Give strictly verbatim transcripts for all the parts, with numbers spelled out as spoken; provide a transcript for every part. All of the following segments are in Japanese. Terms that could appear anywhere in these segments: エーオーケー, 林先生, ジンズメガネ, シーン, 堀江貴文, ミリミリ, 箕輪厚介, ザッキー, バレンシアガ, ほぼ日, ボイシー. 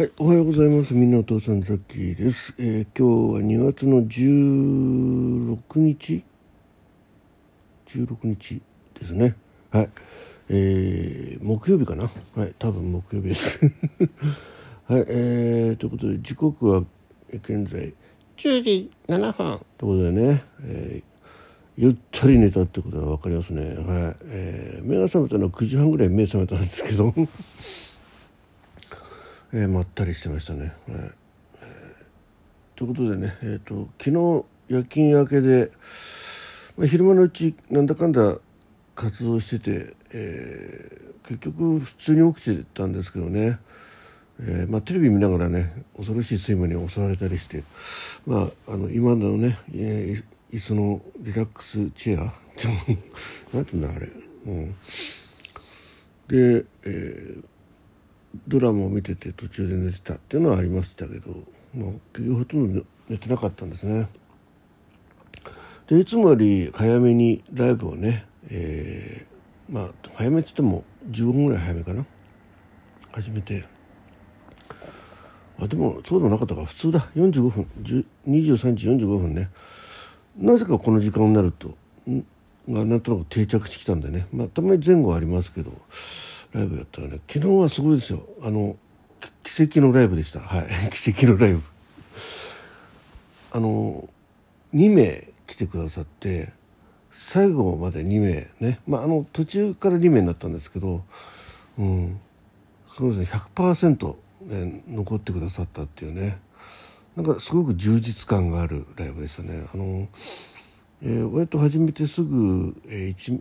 はい、おはようございます。みんなお父さんザッキーです。えー、今日はにがつのじゅうろくにちじゅうろくにちですね。はい、えー、木曜日かな。はい、多分木曜日です、はいえー、ということで時刻は現在じゅうじななふんということでね、えー、ゆったり寝たってことが分かりますね。はい、えー、目が覚めたのはくじはんぐらい目覚めたんですけどえー、まったりしてましたね。はい、えー、ということでね、えー、と昨日夜勤明けで、まあ、昼間のうちなんだかんだ活動してて、えー、結局普通に起きてたんですけどね、えーまあ、テレビ見ながらね恐ろしい睡魔に襲われたりして、まあ、あの今のね椅子のリラックスチェアなんていうんだあれ、うん、で、えードラマを見てて途中で寝てたっていうのはありましたけど、まあ、結局ほとんど寝てなかったんですね。でいつもより早めにライブをね、えー、まあ早めって言ってもじゅうごふんぐらい早めかな始めて、あでもそうでもなかったから普通だよんじゅうごふんにじゅうさんじよんじゅうごふんね、なぜかこの時間になるとがなんとなく定着してきたんでね、まあたまに前後はありますけどライブやったらね、昨日はすごいですよ。あの奇跡のライブでした。はい、奇跡のライブ。あのにめい来てくださって、最後までにめいね。まああの途中からにめいになったんですけど、うん、そうですね ひゃくパーセント、ね、残ってくださったっていうね。なんかすごく充実感があるライブでしたね。あの、えー、割と始めてすぐ、えー、1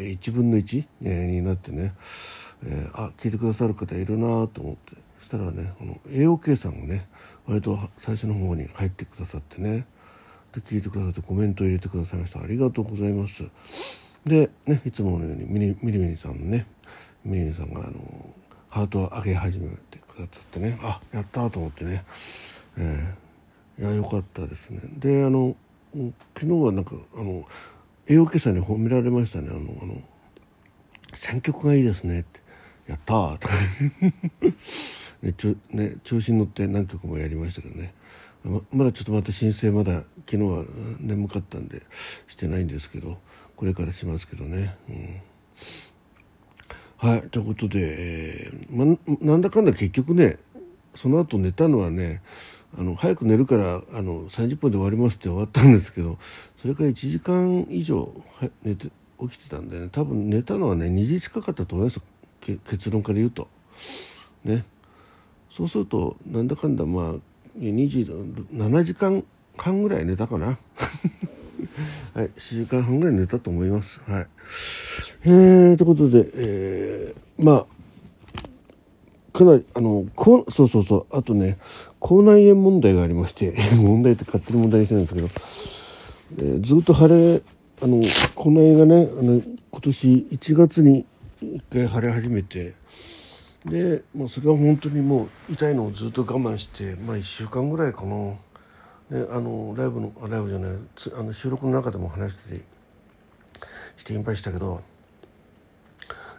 いちぶんのいちになってね、えー、あ聞いてくださる方いるなと思って、そしたらねあの エーオーケー さんがね割と最初の方に入ってくださってね、で聞いてくださってコメントを入れてくださいました。ありがとうございます。で、ね、いつものようにミリミリさんのねミリミリさんがあのハートを上げ始めてくださってね、あやったと思ってね、えー、いやよかったですね。であの昨日はなんかあのエーオーケー さんに褒められましたね。あのあの選曲がいいですねってやったーとかねちょね調子に乗って何曲もやりましたけどね、 ま, まだちょっとまた申請まだ昨日は眠かったんでしてないんですけどこれからしますけどね、うん、はいということで、えーま、なんだかんだ結局ねその後寝たのはねあの早く寝るからあのさんじゅっぷんで終わりますって終わったんですけど、それからいちじかん以上寝て起きてたんでね、多分寝たのはねにじ近かったと思います。結論から言うとね、そうするとなんだかんだまあにじゅうななじかんはんぐらい寝たかなはいしちじかんはんぐらい寝たと思います。はい、えー、ということで、えー、まあかなりあのこそうそうそうあとね口内炎問題がありまして問題って勝手に問題にしてるんですけど、えー、ずっと腫れあの口内炎がねあの今年いちがつにいっかい腫れ始めて、でもうそれは本当にもう痛いのをずっと我慢してまあいっしゅうかんぐらいかな、ね、あのライブのライブじゃないあの収録の中でも話してして心配したけど、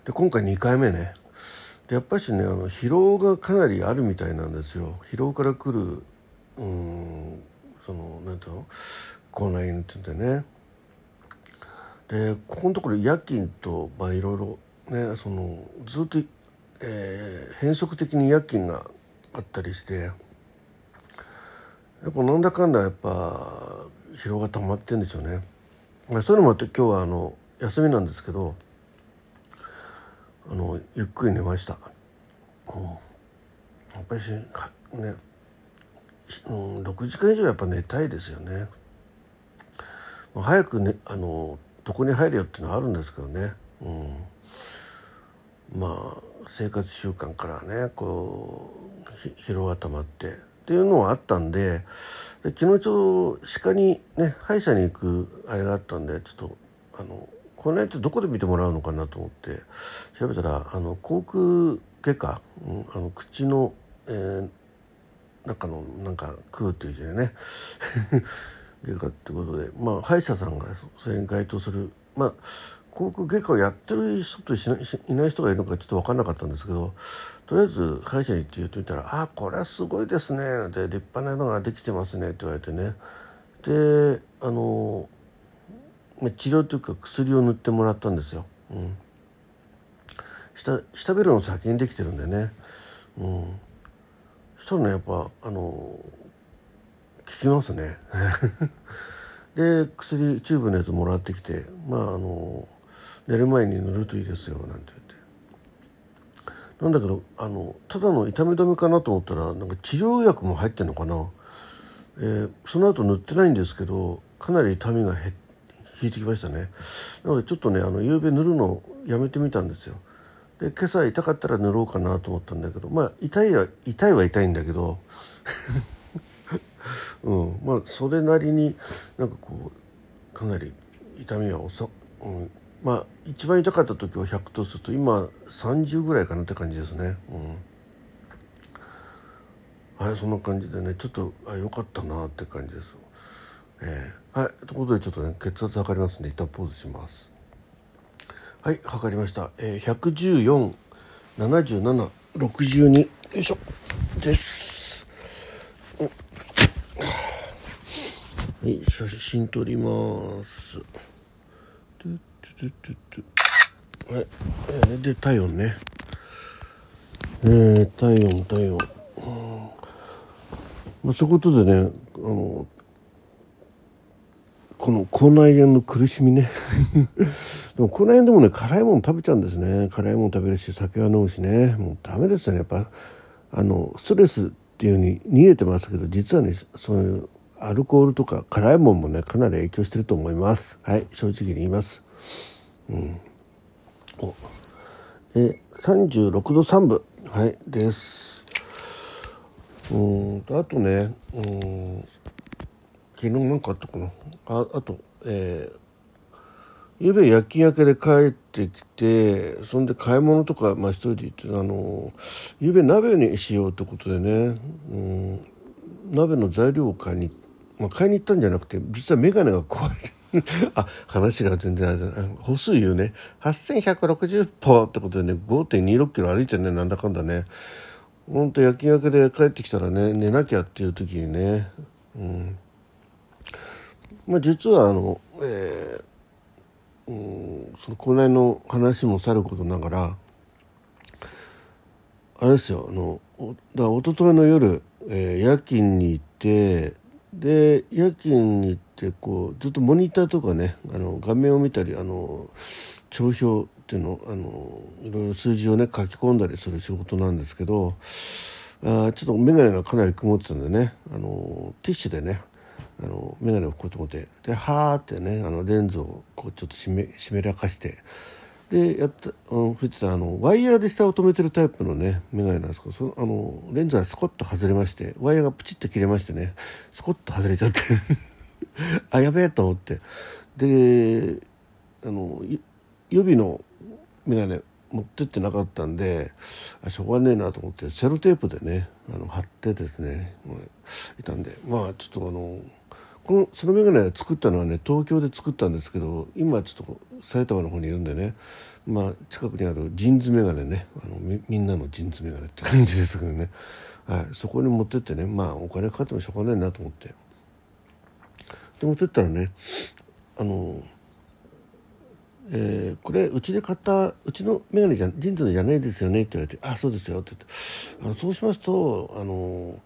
で今回にかいめねやっぱりねあの疲労がかなりあるみたいなんですよ。疲労からくるうーんそのなんていうの口内炎って言うんだよね。でここのところ夜勤とまあいろいろねそのずっと、えー、変則的に夜勤があったりして、やっぱなんだかんだやっぱ疲労が溜まってるんでしょうね。まあそういうのもあって今日はあの休みなんですけど。あのゆっくり寝ました。うん、やっぱりね、うん、ろくじかん以上やっぱ寝たいですよね。まあ、早くねあのどこに入るよっていうのはあるんですけどね。うん、まあ生活習慣からねこう疲労が溜まってっていうのはあったんで、で昨日ちょうど歯科にね歯医者に行くあれがあったんでちょっとあの。この辺ってどこで見てもらうのかなと思って調べたらあの口腔外科、うん、あの口の、えー、中のなんか空っていう字でね外科ってことで、まあ歯医者さんがそれに該当するまあ口腔外科をやってる人といない人がいるのかちょっと分からなかったんですけど、とりあえず歯医者に行って言ってみたら、あ、これはすごいですねなんて、立派なのができてますねって言われてね、であの治療というか薬を塗ってもらったんですよ、うん、下, 下ベロの先にできてるんでね、うん、そしたらねやっぱあの効きますねで薬チューブのやつもらってきて、まああの寝る前に塗るといいですよなんて言って、なんだけどあのただの痛み止めかなと思ったらなんか治療薬も入ってんのかな、えー、その後塗ってないんですけどかなり痛みが減引いてきましたね。なのでちょっとねあの夕べ塗るのやめてみたんですよ。で今朝痛かったら塗ろうかなと思ったんだけど、まあ痛いは痛いは痛いんだけどうん、まあそれなりになんかこうかなり痛みはおさ、うん、まあ一番痛かった時はひゃくとすると今さんじゅうぐらいかなって感じですね、うん、はい、そんな感じでねちょっとあ良かったなって感じです、えー、はい、ということでちょっとね血圧測りますんで一旦ポーズします。はい、測りました、えー、ひゃくじゅうよん、ななじゅうなな、ろくじゅうによいしょです、うん、はい、写真撮ります。はい、で体温ね。えー、体温体温。まあそういうことでね、あのこの口内炎の苦しみね。でも口内炎でもね辛いもの食べちゃうんですね。辛いもの食べるし酒は飲むしね。もうダメですよね。やっぱあのストレスっていう風に逃げてますけど、実はねそういうアルコールとか辛いもんもねかなり影響してると思います。はい、正直に言います、うん、おえさんじゅうろくどさんぶはいですうんとあとねうん昨日なんかあったかな あ, あとえーゆうべ夜勤明けで帰ってきて、そんで買い物とか、まあ、一人で行って、あのゆうべ鍋にしようってことでね、うん、鍋の材料を買いに行ってまあ、買いに行ったんじゃなくて実はメガネが壊れてあ話が全然あれ歩数言うねはっせんひゃくろくじゅっぽってことでね ごてんにろくキロ歩いてねなんだかんだねほんと夜勤明けで帰ってきたらね寝なきゃっていう時にね、うん、まあ実はあの、えーうん、その口内の話もさることながらあれですよあのだおとといの夜、えー、夜勤に行ってで夜勤に行ってこうずっとモニターとかねあの画面を見たりあの帳票っていうのあのいろいろ数字をね書き込んだりする仕事なんですけどあちょっと眼鏡がかなり曇ってたんでねあのティッシュでねあの眼鏡を拭こうと思ってではーってねあのレンズをこうちょっと湿らかしてでやった拭いてたあのワイヤーで下を止めてるタイプのね眼鏡なんですけどそのあのレンズがスコッと外れましてワイヤーがプチッと切れましてねスコッと外れちゃってあやべえと思ってであの予備の眼鏡持ってってなかったんであしょうがねえなと思ってセロテープでねあの貼ってですねいたんでまあちょっとあのこのそのメガネを作ったのはね東京で作ったんですけど今ちょっと埼玉の方にいるんでねまあ近くにあるジンズメガネねあの み, みんなのジンズメガネって感じですけどね、はい、そこに持ってってねまあお金かかってもしょうがないなと思ってで持ってったらねあの、えー、これうちで買ったうちのメガネじゃジンズのじゃないですよねって言われてあそうですよって言ってあのそうしますとあの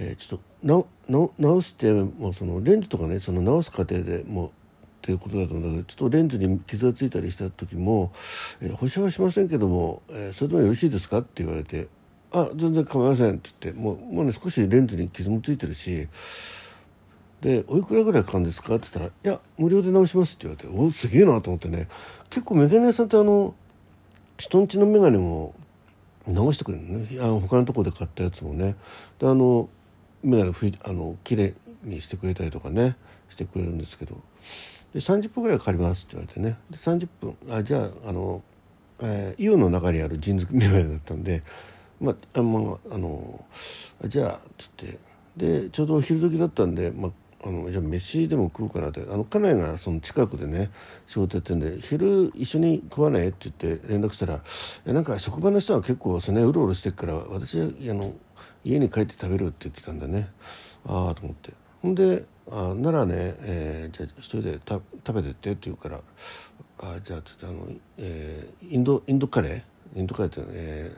えー、ちょっと 直, 直すってもうそのレンズとかねその直す過程でもうっていうことだと思うんだけどちょっとレンズに傷がついたりした時も、えー、保証はしませんけども、えー、それでもよろしいですかって言われてあ全然構いませんって言っても う, もうね少しレンズに傷もついてるしでおいくらぐらい買うんですかって言ったらいや無料で直しますって言われておすげえなと思ってね結構メガネ屋さんってあの人んちのメガネも直してくれるねあの他のところで買ったやつもねであのメガネをきれいにしてくれたりとかねしてくれるんですけどでさんじゅっぷんぐらいかかりますって言われてねでさんじゅっぷんあじゃああの、えー、イオンの中にあるジンズメガネだったんで、まあ、あのあのじゃあっつってでちょうどお昼時だったんで、まあ、あのじゃあ飯でも食うかなって、あの家内がその近くでね仕事やってるんで、昼一緒に食わねえって言って連絡したら、なんか職場の人は結構その、ね、うろうろしてるから私あの家に帰って食べるって言ってたんだね。ああと思って、ほんであならね、えー、じゃあ一人でた食べてってって言うから、あじゃあちょっとあの、えー、インドインドカレーインドカレーって、え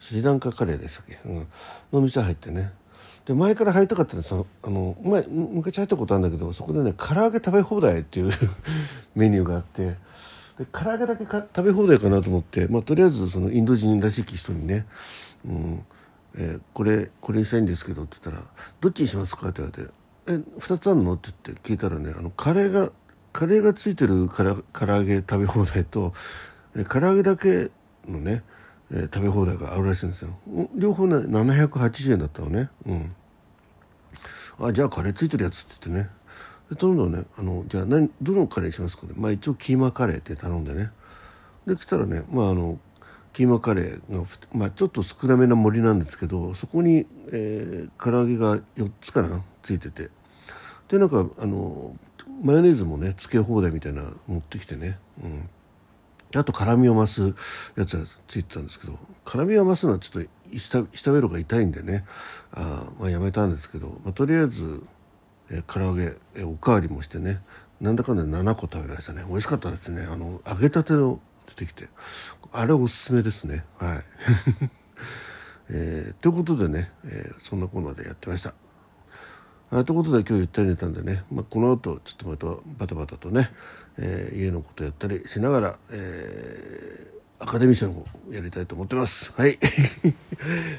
ー、スリランカカレーでしたっけ、うん、の店入ってね。で前から入りたかったんですよ、あの前昔入ったことあるんだけど、そこでね唐揚げ食べ放題っていうメニューがあって、で唐揚げだけか食べ放題かなと思って、まあ、とりあえずそのインド人らしい人にね、うんえー、これこれにしたいんですけどって言ったら、どっちにしますかって言われて、えふたつあるのって言って聞いたらね、あのカレーがカレーがついてるから唐揚げ食べ放題と、え唐揚げだけのね、えー、食べ放題があるらしいんですよ。両方ねななひゃくはちじゅうえんだったのね、うん、あじゃあカレーついてるやつって言ってね、で頼んだのね、あのじゃあ何どのカレーにしますかね、まあ、一応キーマカレーって頼んでね、で来たらね、まああのキーマカレーが、まあ、ちょっと少なめな盛りなんですけど、そこに、えー、唐揚げがよっつかなついてて、でなんかあのマヨネーズもねつけ放題みたいな持ってきてね、うんあと辛みを増すやつがついてたんですけど、辛みを増すのはちょっと下ベロが痛いんでね、あ、まあ、やめたんですけど、まあ、とりあえずえ唐揚げえおかわりもしてね、なんだかんだななこ食べましたね。美味しかったですね。あの揚げたての出てきて、あれおすすめですね、はい、えー、ということでね、えー、そんなコーナーでやってました。あということで今日ゆったり寝たんでね、まあ、この後ちょっとまたバタバタとね、えー、家のことやったりしながら、えー、アカデミー賞をやりたいと思ってます。はい。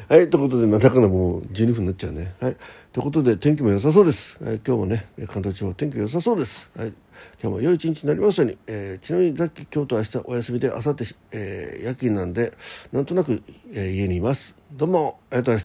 はい、ということで、なんだかんだもうじゅうにふんになっちゃうね。はい。ということで、天気も良さそうです。はい、今日もね、関東地方天気良さそうです。はい。今日も良い一日になりますように。えー、ちなみに、さっき今日と明日お休みで、明後日、えー、夜勤なんで、なんとなく、えー、家にいます。どうも、ありがとうございました。